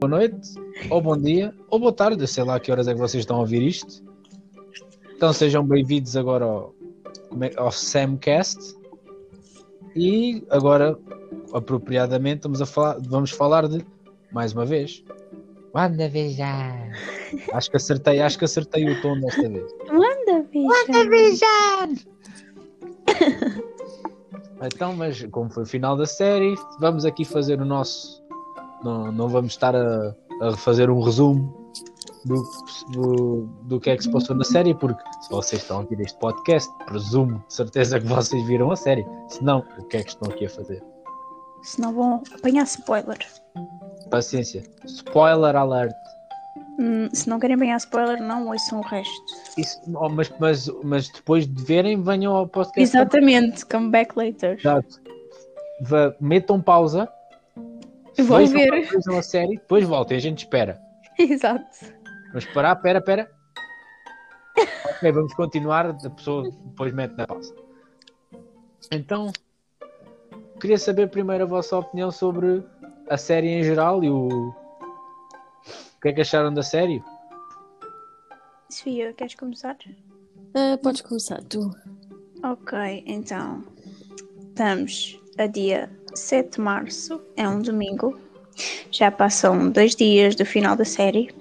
boa noite, ou bom dia, ou boa tarde, sei lá que horas é que vocês estão a ouvir isto. Então sejam bem-vindos agora ao Samcast. E agora, apropriadamente, vamos falar de, mais uma vez, WandaVision. Acho que acertei o tom desta vez. WandaVision! Então, mas como foi o final da série, vamos aqui fazer o nosso... Não vamos estar a fazer um resumo do que é que se passou na série, porque se vocês estão a ouvir este podcast, presumo de certeza que vocês viram a série. Se não, o que é que estão aqui a fazer? Se não vão apanhar spoiler. Paciência. Spoiler alert. Se não querem apanhar spoiler, não ouçam o resto. Isso, mas depois de verem, venham ao podcast. Exatamente, come back later. Exato. Metam pausa. Vão ver. A série, depois voltem, a gente espera. Exato. Vamos parar, pera. Ok, vamos continuar, a pessoa depois mete na pausa. Então, queria saber primeiro a vossa opinião sobre a série em geral e o que é que acharam da série? Sofia, queres começar? Podes começar, tu. Ok, então, estamos a dia 7 de março, é um domingo, já passam 2 dias do final da série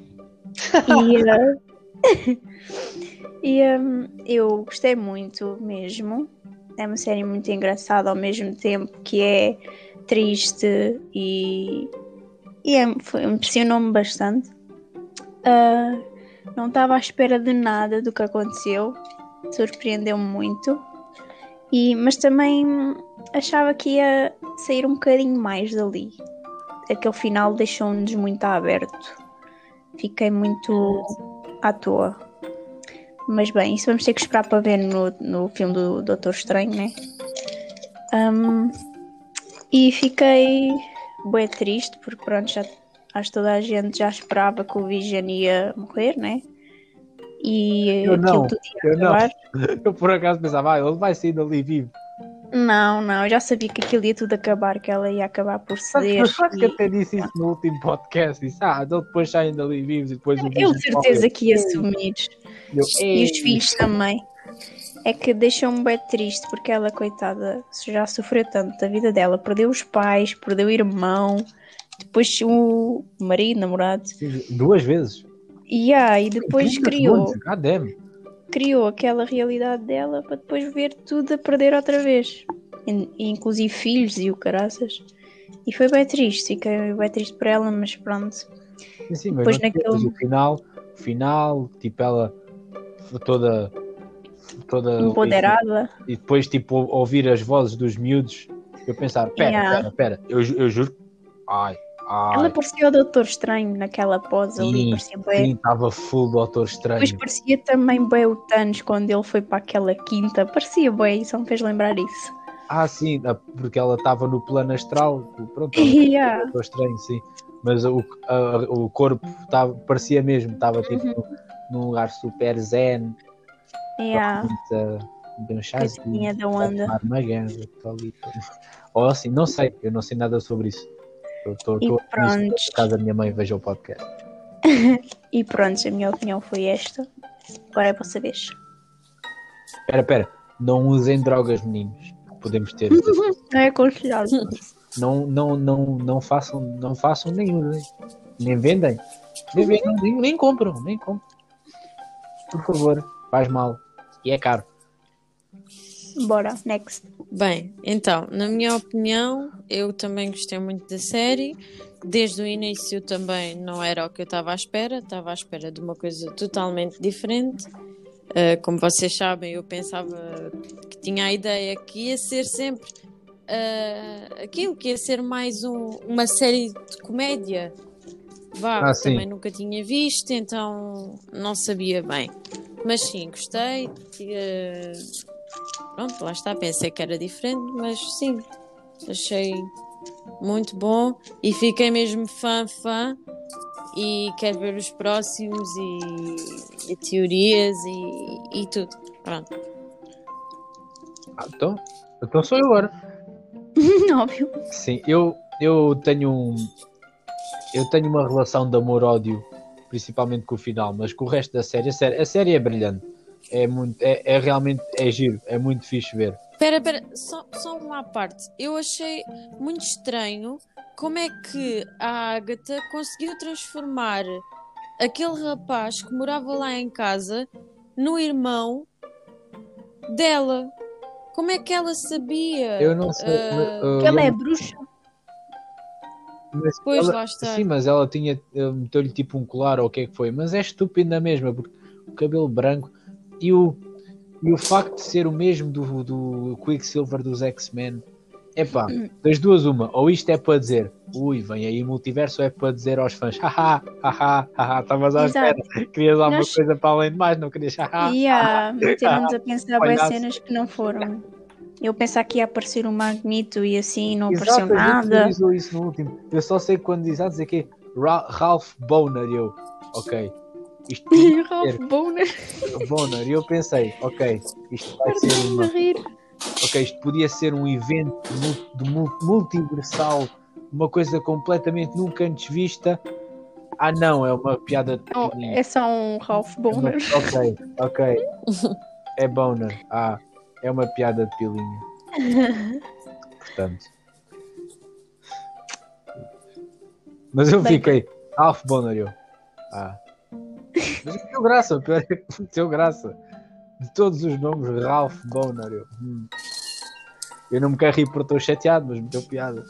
e eu gostei muito mesmo. É uma série muito engraçada ao mesmo tempo que é triste e impressionou-me bastante. Não estava à espera de nada do que aconteceu, surpreendeu-me muito. Mas também achava que ia sair um bocadinho mais dali. Aquele final deixou-nos muito aberto. Fiquei muito à toa. Mas bem, isso vamos ter que esperar para ver no filme do Doutor Estranho, né? E fiquei bué triste, porque pronto, já acho que toda a gente já esperava que o Vision ia morrer, né? E eu por acaso pensava, ele vai sair dali vivo. Não, eu já sabia que aquilo ia tudo acabar, que ela ia acabar por ceder. Mas acho que até disse isso no último podcast, disse, então depois saem dali vivos e depois... Eu de certeza que ia assumir. E os filhos também. É que deixou-me bem triste, porque ela, coitada, já sofreu tanto da vida dela. Perdeu os pais, perdeu o irmão, depois o marido, namorado. 2 vezes. E depois criou aquela realidade dela para depois ver tudo a perder outra vez, inclusive filhos e o caraças. E foi bem triste, fiquei bem triste por ela, mas pronto. Sim, mas depois naquele final, tipo, ela toda empoderada. E depois, tipo, ouvir as vozes dos miúdos, eu pensava, pera, eu juro. Ela parecia o Doutor Estranho naquela pose, sim, ali, parecia bem. Estava full Doutor Estranho. Mas parecia também bem o Thanos quando ele foi para aquela quinta, parecia bem, isso me fez lembrar isso. Sim, porque ela estava no plano astral, pronto, yeah. Doutor Estranho, sim. Mas o corpo parecia mesmo, estava tipo num lugar super zen. Yeah. Coisinha da Wanda. Ou assim, não sei, eu não sei nada sobre isso. Estou por causa da minha mãe, veja o podcast. E pronto, a minha opinião foi esta. Agora é para saberes. Espera, não usem drogas, meninos. Podemos ter. Não é aconselhável. Não façam nem usem. Nem vendem. Nem compram. Por favor, faz mal. E é caro. Bora, next. Bem, então, na minha opinião, eu também gostei muito da série. Desde o início também não era o que eu estava à espera. Estava à espera de uma coisa totalmente diferente. Como vocês sabem, eu pensava que tinha a ideia que ia ser sempre aquilo, que ia ser mais uma série de comédia. Também nunca tinha visto, então não sabia bem. Mas sim, gostei. Pronto, lá está, pensei que era diferente, mas sim, achei muito bom e fiquei mesmo fã e quero ver os próximos e teorias e tudo, pronto. Então sou eu agora. Óbvio. Sim, eu tenho eu tenho uma relação de amor-ódio, principalmente com o final, mas com o resto da série, a série é brilhante, é realmente, é giro, é muito fixe ver. Espera, só uma parte. Eu achei muito estranho como é que a Agatha conseguiu transformar aquele rapaz que morava lá em casa no irmão dela. Como é que ela sabia? Eu não sei. Que ela é bruxa. Mas pois, ela, lá está. Sim, mas ela tinha, meteu-lhe tipo um colar ou o que é que foi. Mas é estúpido na mesma, porque o cabelo branco e o facto de ser o mesmo do Quicksilver dos X-Men. Epá, das duas uma. Ou isto é para dizer, ui, vem aí o multiverso, ou é para dizer aos fãs, haha, haha, haha, estavas à espera, querias alguma coisa para além de mais, não querias, haha. E há, meteram-nos a pensar boas cenas que não foram. Eu pensava que ia aparecer um Magneto e assim não apareceu nada. Exato, eu isso no último. Eu só sei que quando diz, dizer que Ralph Bonner, eu, ok. Isto Ralph Bonner, eu pensei, ok, isto vai ser uma... Ok, isto podia ser um evento multiversal, uma coisa completamente nunca antes vista. Ah não, é uma piada... Não, é só um Ralph Bonner. Ok. É Bonner. Ah, é uma piada de pilinha. Portanto. Mas eu fiquei... Ralph Bonner, eu. Ah. Mas meteu graça, pior é que meteu graça. De todos os nomes, Ralph Bonner. Eu não me quero rir porque estou chateado, mas meteu piadas.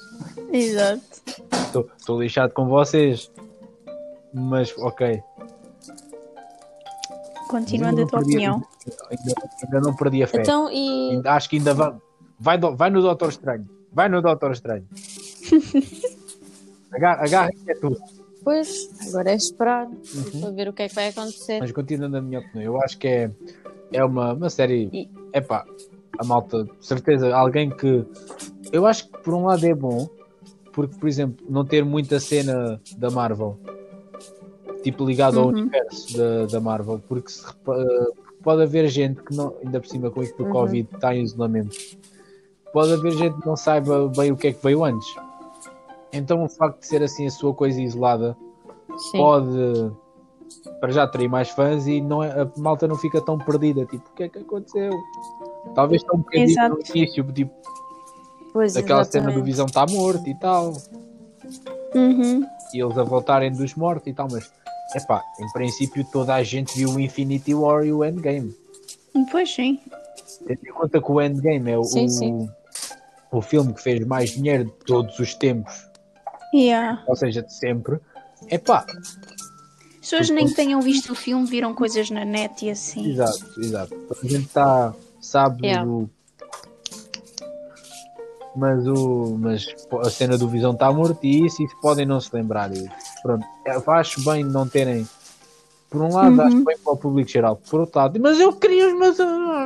Exato. Estou lixado com vocês. Mas, ok. Continuando a tua opinião. Ainda não perdi a fé. Então, acho que ainda vai no Doutor Estranho. Vai no Doutor Estranho. Agarra é tudo. Pois, agora é esperar para ver o que é que vai acontecer. Mas continuando a minha opinião, eu acho que é uma série... Epá, a malta, certeza, alguém que... Eu acho que por um lado é bom, porque, por exemplo, não ter muita cena da Marvel, tipo ligado ao universo da Marvel, porque pode haver gente que não... Ainda por cima, com isto do Covid, está em isolamento. Pode haver gente que não saiba bem o que é que veio antes. Então o facto de ser assim a sua coisa isolada, sim, pode para já atrair mais fãs e não, a malta não fica tão perdida, tipo, o que é que aconteceu? Talvez tão um bocadinho no início, tipo, pois, daquela exatamente, cena do Visão está morto e tal, e eles a voltarem dos mortos e tal, mas epá, em princípio toda a gente viu o Infinity War e o Endgame. Pois sim. Tendo em conta que o Endgame é o filme que fez mais dinheiro de todos os tempos. Yeah. Ou seja, de sempre. Epá. As pessoas nem tenham visto o filme, viram coisas na net e assim. Exato. A gente sabe do... Mas a cena do Visão está morto e isso podem não se lembrar. Pronto. Eu acho bem não terem... Por um lado, acho bem para o público geral. Por outro lado, mas eu queria os meus...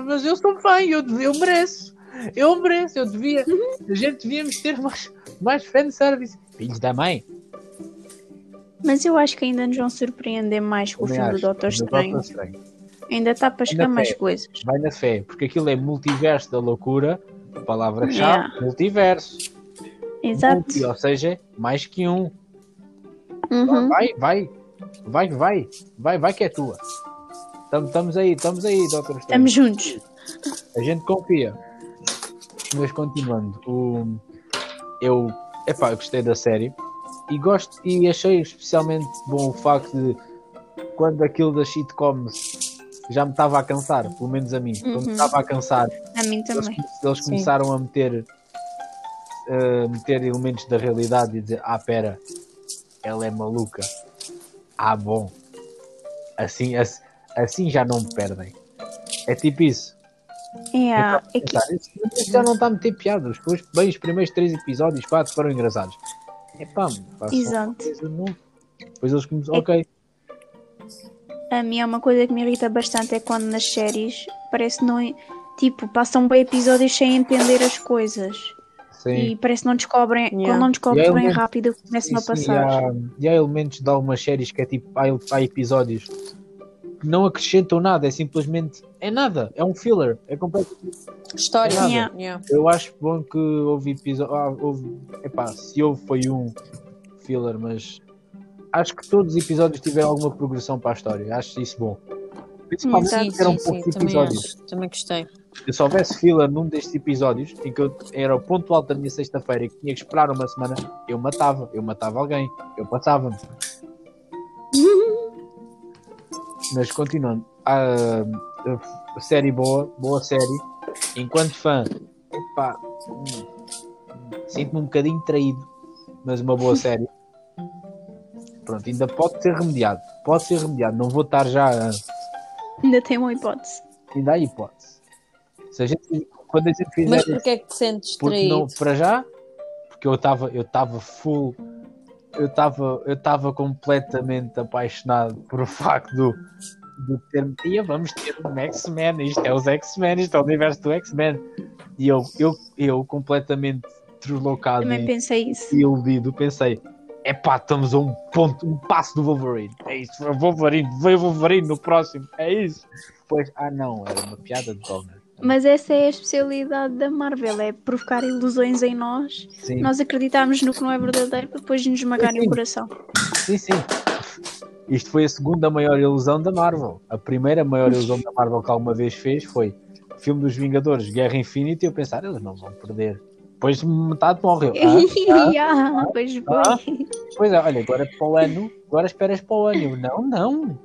Mas eu sou bem, eu mereço. Eu devia... A gente devíamos ter mais fanservice. Filhos da mãe. Mas eu acho que ainda nos vão surpreender mais com o filme do Doutor Estranho. Ainda está para chegar mais coisas. Vai na fé, porque aquilo é multiverso da loucura. Palavra-chave, multiverso. Exato. Ou seja, mais que um. Vai que é tua. Estamos aí, Doutor Estranho. Estamos juntos. A gente confia. Mas continuando, eu gostei da série e achei especialmente bom o facto de quando aquilo da sitcoms já me estava a cansar, pelo menos a mim, quando me estava a cansar, a mim também. Eles começaram a meter elementos da realidade e dizer, pera, ela é maluca, bom, assim já não me perdem, é tipo isso. Isso já não está a meter piada. Os primeiros 3 episódios, 4 foram engraçados. Exato. Depois eles começam. Ok. A mim é uma coisa que me irrita bastante é quando nas séries parece que não. Tipo, passam bem episódios sem entender as coisas. Sim. E parece que não descobrem. Quando não descobrem bem rápido, começam a passar. E há elementos de algumas séries que é tipo. Há episódios que não acrescentam nada, é simplesmente é um filler, é completamente história. Eu acho bom que houve episódio, se houve foi um filler, mas acho que todos os episódios tiveram alguma progressão para a história. Acho isso bom. Principalmente eram poucos episódios. Também gostei. Se houvesse fila num destes episódios, em que eu era o ponto alto da minha sexta-feira e que tinha que esperar uma semana, eu matava alguém, eu passava-me. Mas continuando, a série boa série. Enquanto fã, epá, sinto-me um bocadinho traído, mas uma boa série. Pronto, ainda pode ser remediado, não vou estar já... Ainda tem uma hipótese. Ainda há hipótese. Se a gente, quando a gente fizer... Mas porquê é que te sentes traído? Para já, porque eu estava full... Eu estava completamente apaixonado por o facto do termo... Ia, vamos ter um X-Men, isto é os X-Men, isto é o universo do X-Men. E eu completamente deslocado e iludido, pensei... Epá, estamos a um ponto, um passo do Wolverine. É isso, veio o Wolverine no próximo, é isso. Pois, não, era uma piada de Dogma. Mas essa é a especialidade da Marvel, é provocar ilusões em nós. Sim. Nós acreditarmos no que não é verdadeiro para depois nos esmagarem o coração. Sim. Isto foi a segunda maior ilusão da Marvel. A primeira maior ilusão da Marvel que alguma vez fez foi o filme dos Vingadores, Guerra Infinita, e eu pensar, eles não vão perder. Depois metade morreu. Pois é, olha, agora para o ano, agora esperas para o ano. Não.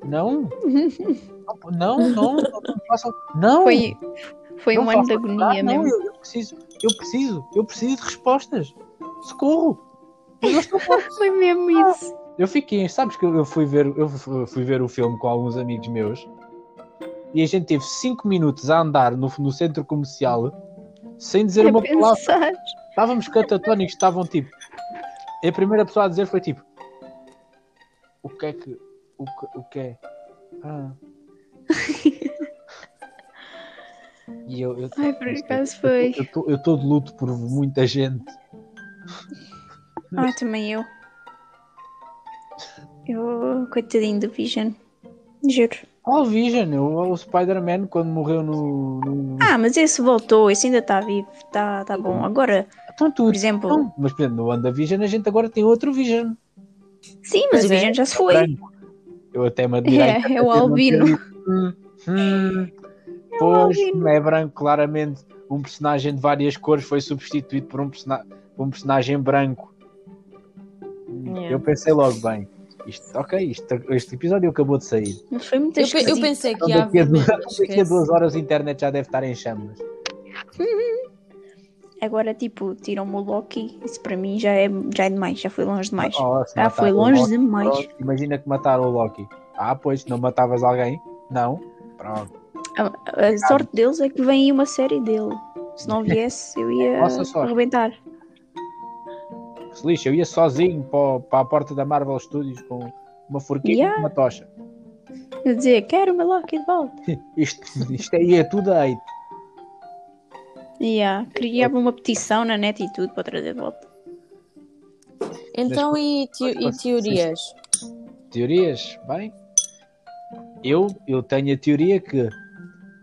Foi um ano de agonia mesmo. Eu preciso de respostas. Socorro. Foi mesmo isso. Eu fiquei, sabes que eu fui ver o filme com alguns amigos meus e a gente teve 5 minutos a andar no centro comercial sem dizer uma palavra. Estávamos catatónicos, estavam tipo... E a primeira pessoa a dizer foi tipo... O que é? E eu... Ai, por acaso foi... Eu estou de luto por muita gente. Ai, também eu. Eu... Coitadinho do Vision. Juro. O Vision, o Spider-Man quando morreu no... Ah, mas esse voltou, esse ainda está vivo, está bom. Agora, então, por exemplo... Não. Mas por exemplo, no WandaVision a gente agora tem outro Vision. Sim, mas o Vision já se foi. Branco. Eu até me admirei. É o albino. Pois, é branco, claramente. Um personagem de várias cores foi substituído por um personagem branco. Yeah. Eu pensei logo, bem... Este episódio acabou de sair. Mas foi muito esquisito. Eu pensei que ia haver... Daqui a 2 horas a internet já deve estar em chamas. Agora, tipo, tiram-me o Loki. Isso para mim já é demais. Já foi longe demais. Já foi longe demais. Imagina que mataram o Loki. Ah, pois, não matavas alguém? Não? Pronto. A sorte deles é que vem aí uma série dele. Se não viesse, eu ia arrebentar. Lixo, eu ia sozinho para a porta da Marvel Studios com uma forquilha e uma tocha. Eu dizia, quero o meu Loki de volta. Isto aí é tudo a hate. Criava uma petição na net e tudo para trazer de volta. Então, e teorias? Teorias? Bem, eu tenho a teoria que,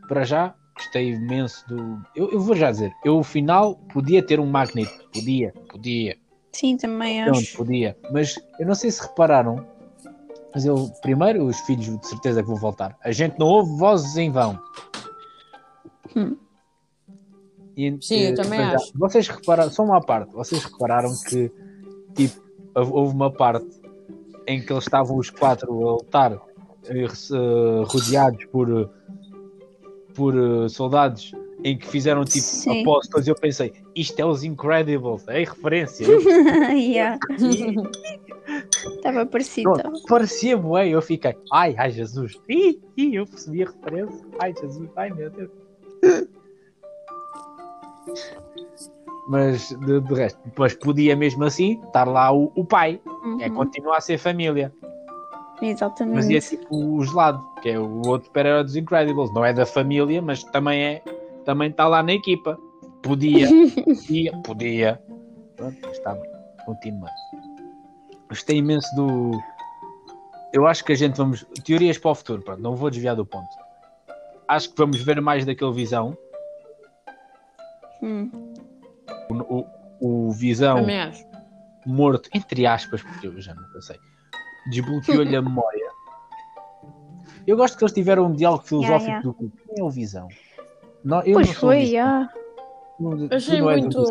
para já, gostei imenso do... Eu vou já dizer, eu no final podia ter um Magneto. Podia. Sim, também acho. Não, podia. Mas eu não sei se repararam, mas primeiro, os filhos de certeza que vão voltar. A gente não ouve vozes em vão. Sim, eu também acho. Vocês repararam, só uma parte, vocês repararam que, tipo, houve uma parte em que eles estavam os 4 a lutar, rodeados por soldados, em que fizeram tipo apostas, eu pensei, isto é os Incredibles, é referência. Estava parecido. Parecia bué, eu fiquei, ai Jesus, eu percebi a referência, ai Jesus, ai meu Deus. Mas de resto, depois podia mesmo assim estar lá o pai, que é continuar a ser família. Exatamente. Mas é tipo os lados, que é o outro para dos Incredibles, não é da família, mas também está lá na equipa. Podia. Pronto, está bem. Continuando. Gostei imenso do... Eu acho que a gente vamos... Teorias para o futuro, pronto, não vou desviar do ponto. Acho que vamos ver mais daquele Visão. O Visão morto, entre aspas, porque eu já não sei. desbloqueou-lhe a memória. Eu gosto que eles tiveram um diálogo filosófico do grupo. Quem é o Visão? Achei muito...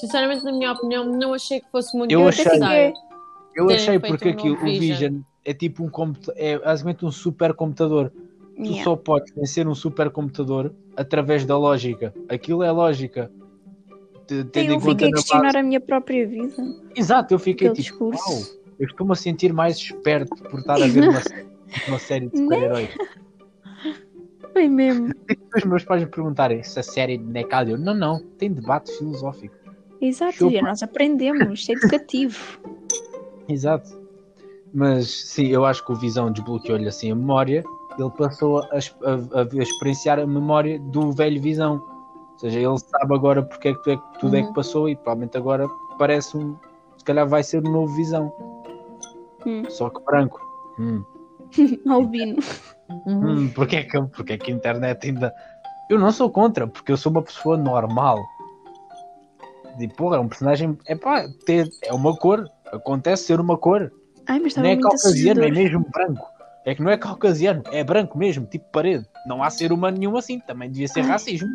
Sinceramente, na minha opinião, não achei que fosse muito necessário. Eu achei porque aqui o Vision é tipo um computador, é basicamente um supercomputador. Tu só podes vencer um supercomputador através da lógica. Aquilo é lógica. Eu fiquei a questionar a minha própria vida. Exato, eu fiquei tipo, eu estou-me a sentir mais esperto por estar a ver uma série de super-heróis. Foi mesmo. E depois meus pais me perguntarem se a série não é calha. Eu, não, tem debate filosófico. Exato, e nós aprendemos, isso é educativo. Exato. Mas sim, eu acho que o Visão desbloqueou-lhe assim a memória. Ele passou a experienciar a memória do velho Visão. Ou seja, ele sabe agora porque é que tudo é que passou e provavelmente agora parece um... Se calhar vai ser um novo Visão. Só que branco. Albino. Porque é que a internet ainda... Eu não sou contra, porque eu sou uma pessoa normal. E porra, é um personagem... É uma cor. Acontece ser uma cor. Mas não é caucasiano, é mesmo branco. É que não é caucasiano, é branco mesmo, tipo parede. Não há ser humano nenhum assim, também devia ser racismo.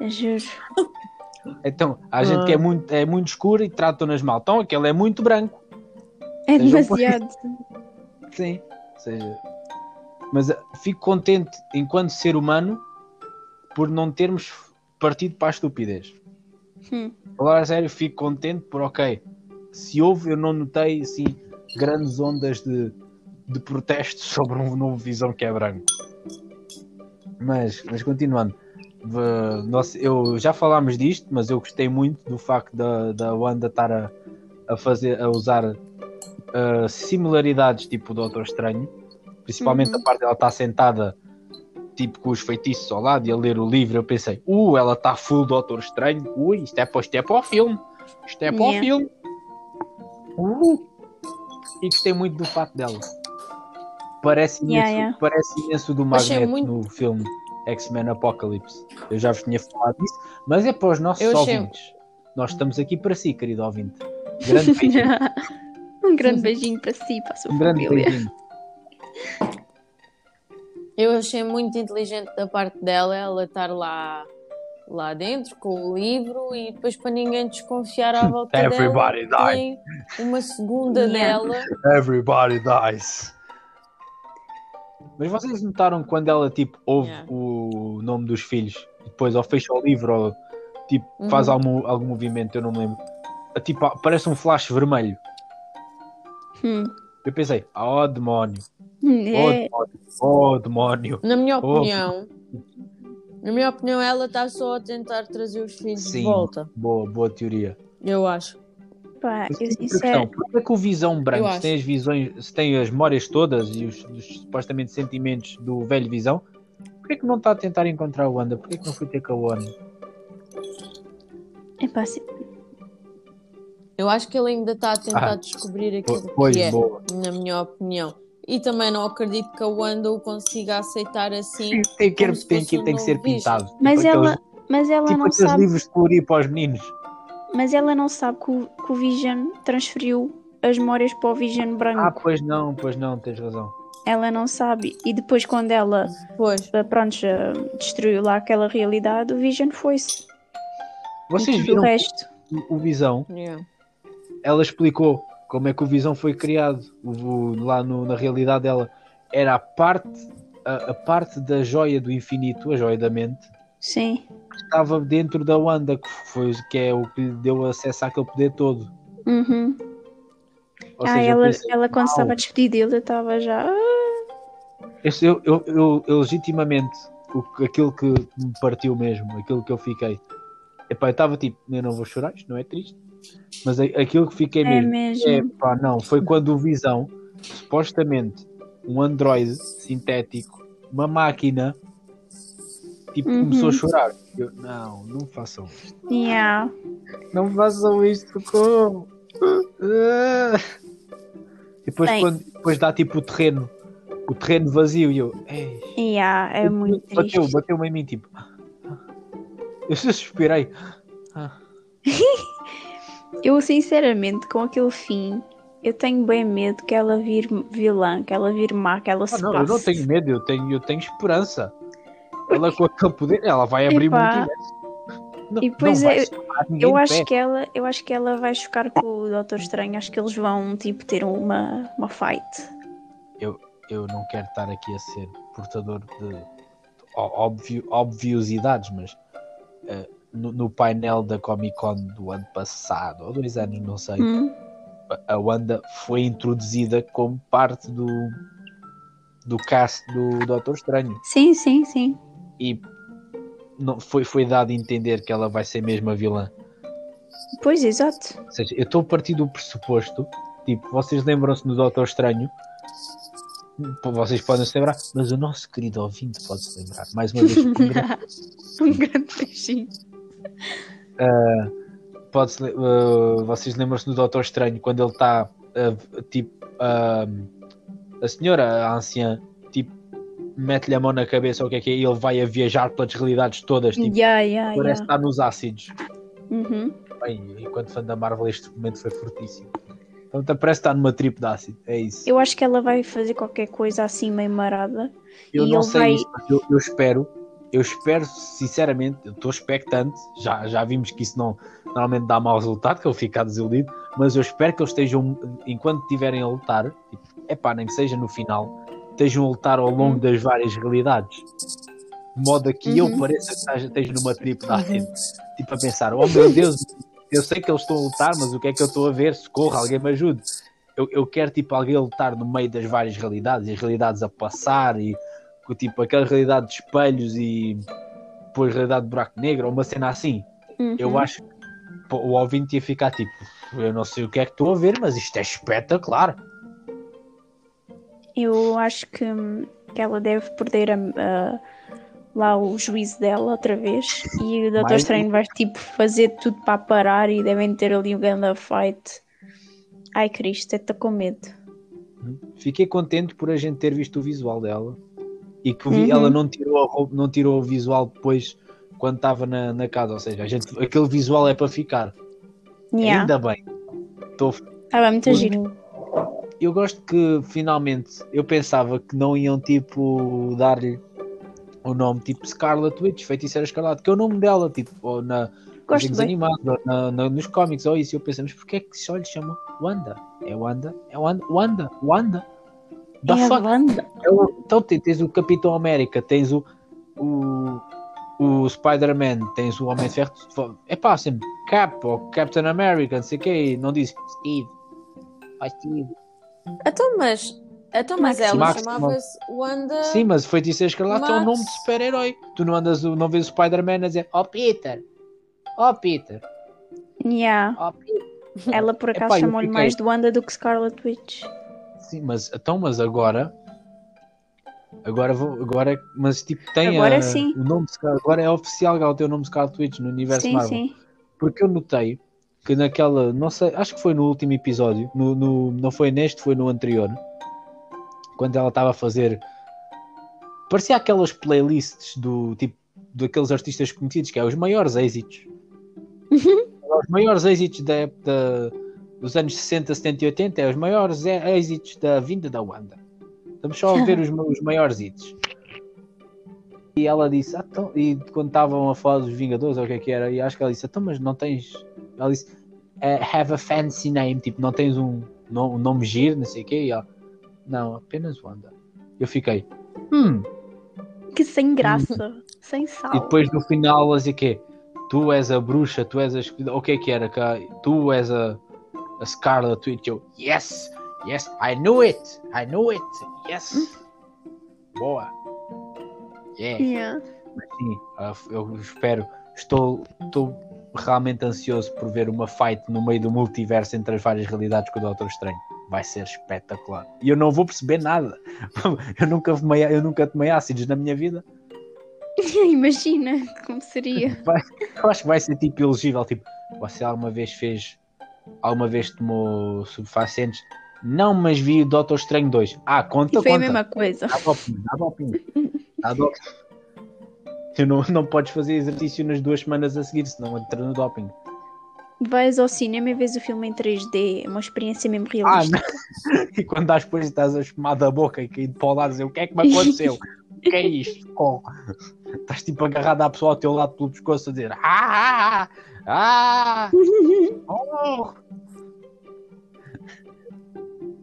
Juro. Então, há gente que é muito escura e tratam-nas mal. Então, aquele é muito branco. É demasiado. Sim, ou seja... Mas fico contente, enquanto ser humano, por não termos partido para a estupidez. Agora, a sério, fico contente por, se houve, eu não notei, assim... grandes ondas de protesto sobre um novo Visão que é branco. Mas continuando, já falámos disto, mas eu gostei muito do facto da Wanda estar a usar similaridades tipo o Doutor Estranho, principalmente a parte dela estar sentada tipo com os feitiços ao lado e a ler o livro. Eu pensei, ela está full Doutor Estranho, isto é para o filme. E gostei muito do fato dela. Parece imenso do Magneto no filme X-Men Apocalypse. Eu já vos tinha falado disso, mas é para os nossos ouvintes. Nós estamos aqui para si, querido ouvinte. Grande beijinho. Um grande beijinho para si, para a sua família. Grande beijinho. Eu achei muito inteligente da parte dela, ela estar lá dentro com o livro e depois para ninguém desconfiar à volta dela tem uma segunda dela. Everybody dies. Mas vocês notaram quando ela tipo ouve o nome dos filhos e depois ou fecha o livro ou tipo faz algum movimento, eu não me lembro, tipo parece um flash vermelho. Eu pensei, demónio. Na minha opinião, ela está só a tentar trazer os filhos de volta. Boa teoria. Eu acho. Por que é que o Visão Branco, se tem as memórias todas e os supostamente sentimentos do velho Visão, por que é que não está a tentar encontrar a Wanda? Por que é que não foi ter com a Wanda? É fácil. Eu acho que ele ainda está a tentar descobrir aquilo que é, na minha opinião. E também não acredito que a Wanda o consiga aceitar assim. Tem que ser pintado. Mas ela não sabe. Livros de colorir para os meninos. Mas ela não sabe que o Vision transferiu as memórias para o Vision branco. Pois não, tens razão. Ela não sabe. E depois, quando ela destruiu lá aquela realidade, o Vision foi-se. Vocês viram o resto? O Visão? Ela explicou como é que o Visão foi criado. Lá na realidade dela era a parte da joia do infinito, a joia da mente, que estava dentro da Wanda, que é o que lhe deu acesso àquele poder todo. Ela quando estava a despedir dele, estava já... Eu legitimamente, aquilo que me partiu mesmo, aquilo que eu fiquei... eu estava tipo, eu não vou chorar, isto não é triste. Mas aquilo que fiquei mesmo. Foi quando o Visão, supostamente um androide sintético, uma máquina, tipo começou a chorar. Eu, não façam isto. Não façam isto, socorro. Depois dá tipo o terreno vazio e eu... é muito triste. Bateu-me em mim tipo... eu suspirei. Eu sinceramente, com aquele fim, Eu tenho bem medo que ela vire vilã, que ela vire má, que ela se passe. Não, eu não tenho medo, eu tenho esperança. Ela com aquele poder, ela vai abrir muito. E pois é, eu acho que ela vai chocar com o Doutor Estranho. Acho que eles vão, tipo, ter uma fight. Eu não quero estar aqui a ser portador de obviosidades, mas no painel da Comic Con do ano passado, ou 2 anos, não sei, a Wanda foi introduzida como parte do cast do Doutor Estranho. Sim, sim, sim. E não, foi dado a entender que ela vai ser mesmo a vilã. Pois, exato. Ou seja, eu estou a partir do pressuposto, tipo, vocês lembram-se do Doutor Estranho? Vocês podem se lembrar, mas o nosso querido ouvinte pode se lembrar. Mais uma vez, um grande beijinho. Vocês lembram-se do Doutor Estranho quando ele está, tipo... a senhora, a anciã, tipo, mete-lhe a mão na cabeça, o que é, e ele vai a viajar pelas realidades todas, tipo, parece estar nos ácidos. Uhum. Bem, enquanto fã da Marvel, este momento foi fortíssimo. Então parece estar numa trip de ácido, é isso. Eu acho que ela vai fazer qualquer coisa assim meio marada. Eu não sei isso, mas eu espero, sinceramente, eu estou expectante, já vimos que isso não, normalmente dá mau resultado, que eu fico desiludido, mas eu espero que eles estejam, enquanto estiverem a lutar, tipo, epá, nem que seja no final, estejam a lutar ao longo das várias realidades, de modo a que eu pareça que esteja numa trip de ácido, tipo a pensar, oh meu Deus, eu sei que eles estão a lutar, mas o que é que eu estou a ver? Socorro, alguém me ajude. Eu quero, tipo, alguém a lutar no meio das várias realidades, e as realidades a passar, e tipo, aquela realidade de espelhos e depois realidade de buraco negro, ou uma cena assim. Eu acho que o ouvinte ia ficar tipo, eu não sei o que é que estou a ver, mas isto é espetacular. Eu acho que ela deve perder lá o juízo dela outra vez, e o Doutor Estranho vai, tipo, fazer tudo para parar, e devem ter ali um grande fight. Ai, Cristo, eu estou com medo. Fiquei contente por a gente ter visto o visual dela, e que ela não tirou o visual depois quando estava na casa, ou seja, aquele visual é para ficar. Ainda bem. Estava muito giro. Eu gosto que finalmente, eu pensava que não iam, tipo, dar-lhe o nome, tipo, Scarlet Witch, Feiticeira Escarlate, que é o nome dela, tipo, ou nos desenhos animados, ou nos cómics, ou isso. Eu pensei, mas porquê é que só lhe chama Wanda? É Wanda. Da Wanda. Então tens o Capitão América, tens o Spider-Man, tens o Homem de Ferro. É pá, sempre Cap ou Captain America, não sei o quê, não diz Steve. Ai, Steve. Então, mas ela chamava-se Wanda. Sim, mas Feiticeira Escarlate é o nome de super-herói. Tu não vês o Spider-Man a dizer Oh Peter. Yeah. Oh, Peter. Ela por acaso chamou-lhe mais de Wanda do que Scarlet Witch. Sim, mas agora mas tipo tem agora o nome de Scarlet, agora é oficial que ela tem o nome de Scarlet Witch no universo Marvel. Sim. Porque eu notei que naquela, não sei, acho que foi no último episódio, não foi neste, foi no anterior, quando ela estava a fazer, parecia aquelas playlists do tipo daqueles artistas conhecidos, que é os maiores êxitos. Os maiores êxitos da época dos anos 60, 70 e 80, é os maiores êxitos da vinda da Wanda. Estamos só a ver os maiores hits. E ela disse, e quando estavam a falar dos Vingadores, ou o que é que era, e acho que ela disse, mas não tens... Ela disse, have a fancy name, tipo, não tens um nome giro, não sei o quê, e ela, não, apenas Wanda. Eu fiquei, que sem graça, sem sal. E depois no final ela dizia que tu és a bruxa, tu és a escolhida, o que é que era, tu és a Scarlet Witch. Eu, yes, I knew it, yes. Boa. Yeah. Mas sim, eu espero, estou realmente ansioso por ver uma fight no meio do multiverso entre as várias realidades com o Doutor Estranho. Vai ser espetacular. E eu não vou perceber nada. Eu nunca tomei ácidos na minha vida. Imagina como seria. Eu acho que vai ser tipo elegível, tipo, você alguma vez tomou subfacentes? Não, mas vi o Doutor Estranho 2. Ah, conta, e foi conta. A mesma coisa. Dá doping. Tu não podes fazer exercício nas 2 semanas a seguir, senão entra no doping. Vais ao cinema e vês o filme em 3D. É uma experiência mesmo realista. Ah, e quando dás depois estás a espumar da boca e caindo para o lado a dizer o que é que me aconteceu? O que é isto? Oh. Estás tipo agarrado à pessoa ao teu lado pelo pescoço a dizer oh.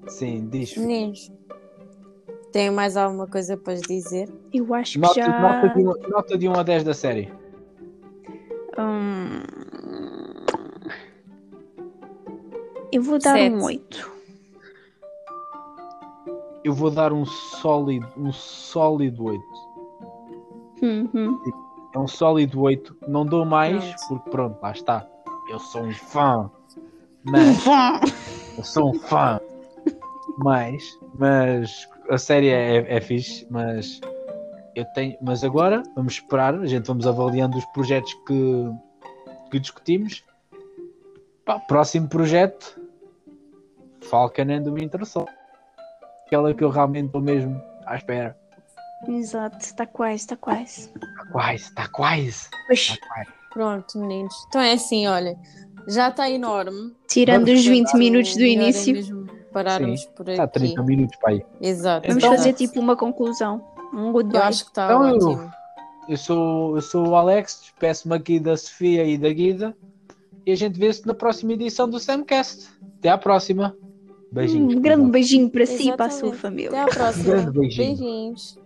Sim, diz. Meninos, tem mais alguma coisa para dizer? Eu acho que nota, já... Nota de 1 a 10 da série. 7. Um 8. Eu vou dar um sólido 8. Uhum. É um sólido 8. Não dou mais, porque pronto, lá está. Eu sou um fã. Mas a série é fixe, mas eu tenho. Mas agora vamos esperar, a gente vamos avaliando os projetos que discutimos. Pá, próximo projeto, Falcon and the Winter Soldier. Aquela que eu realmente estou mesmo à espera. Exato, está quase. Pronto, meninos. Então é assim, olha, já está enorme. Tirando vamos os 20 minutos do início. Pararmos. Sim, por aqui. Está 30 minutos para aí. Exato. Vamos então fazer tipo uma conclusão. Um goodbye. Eu acho que está então, ótimo. Eu sou o Alex, despeço-me aqui da Sofia e da Guida. E a gente vê-se na próxima edição do Samcast. Até à próxima. Beijinhos. Um grande beijinho para si e para a sua família. Até à próxima. Beijinhos.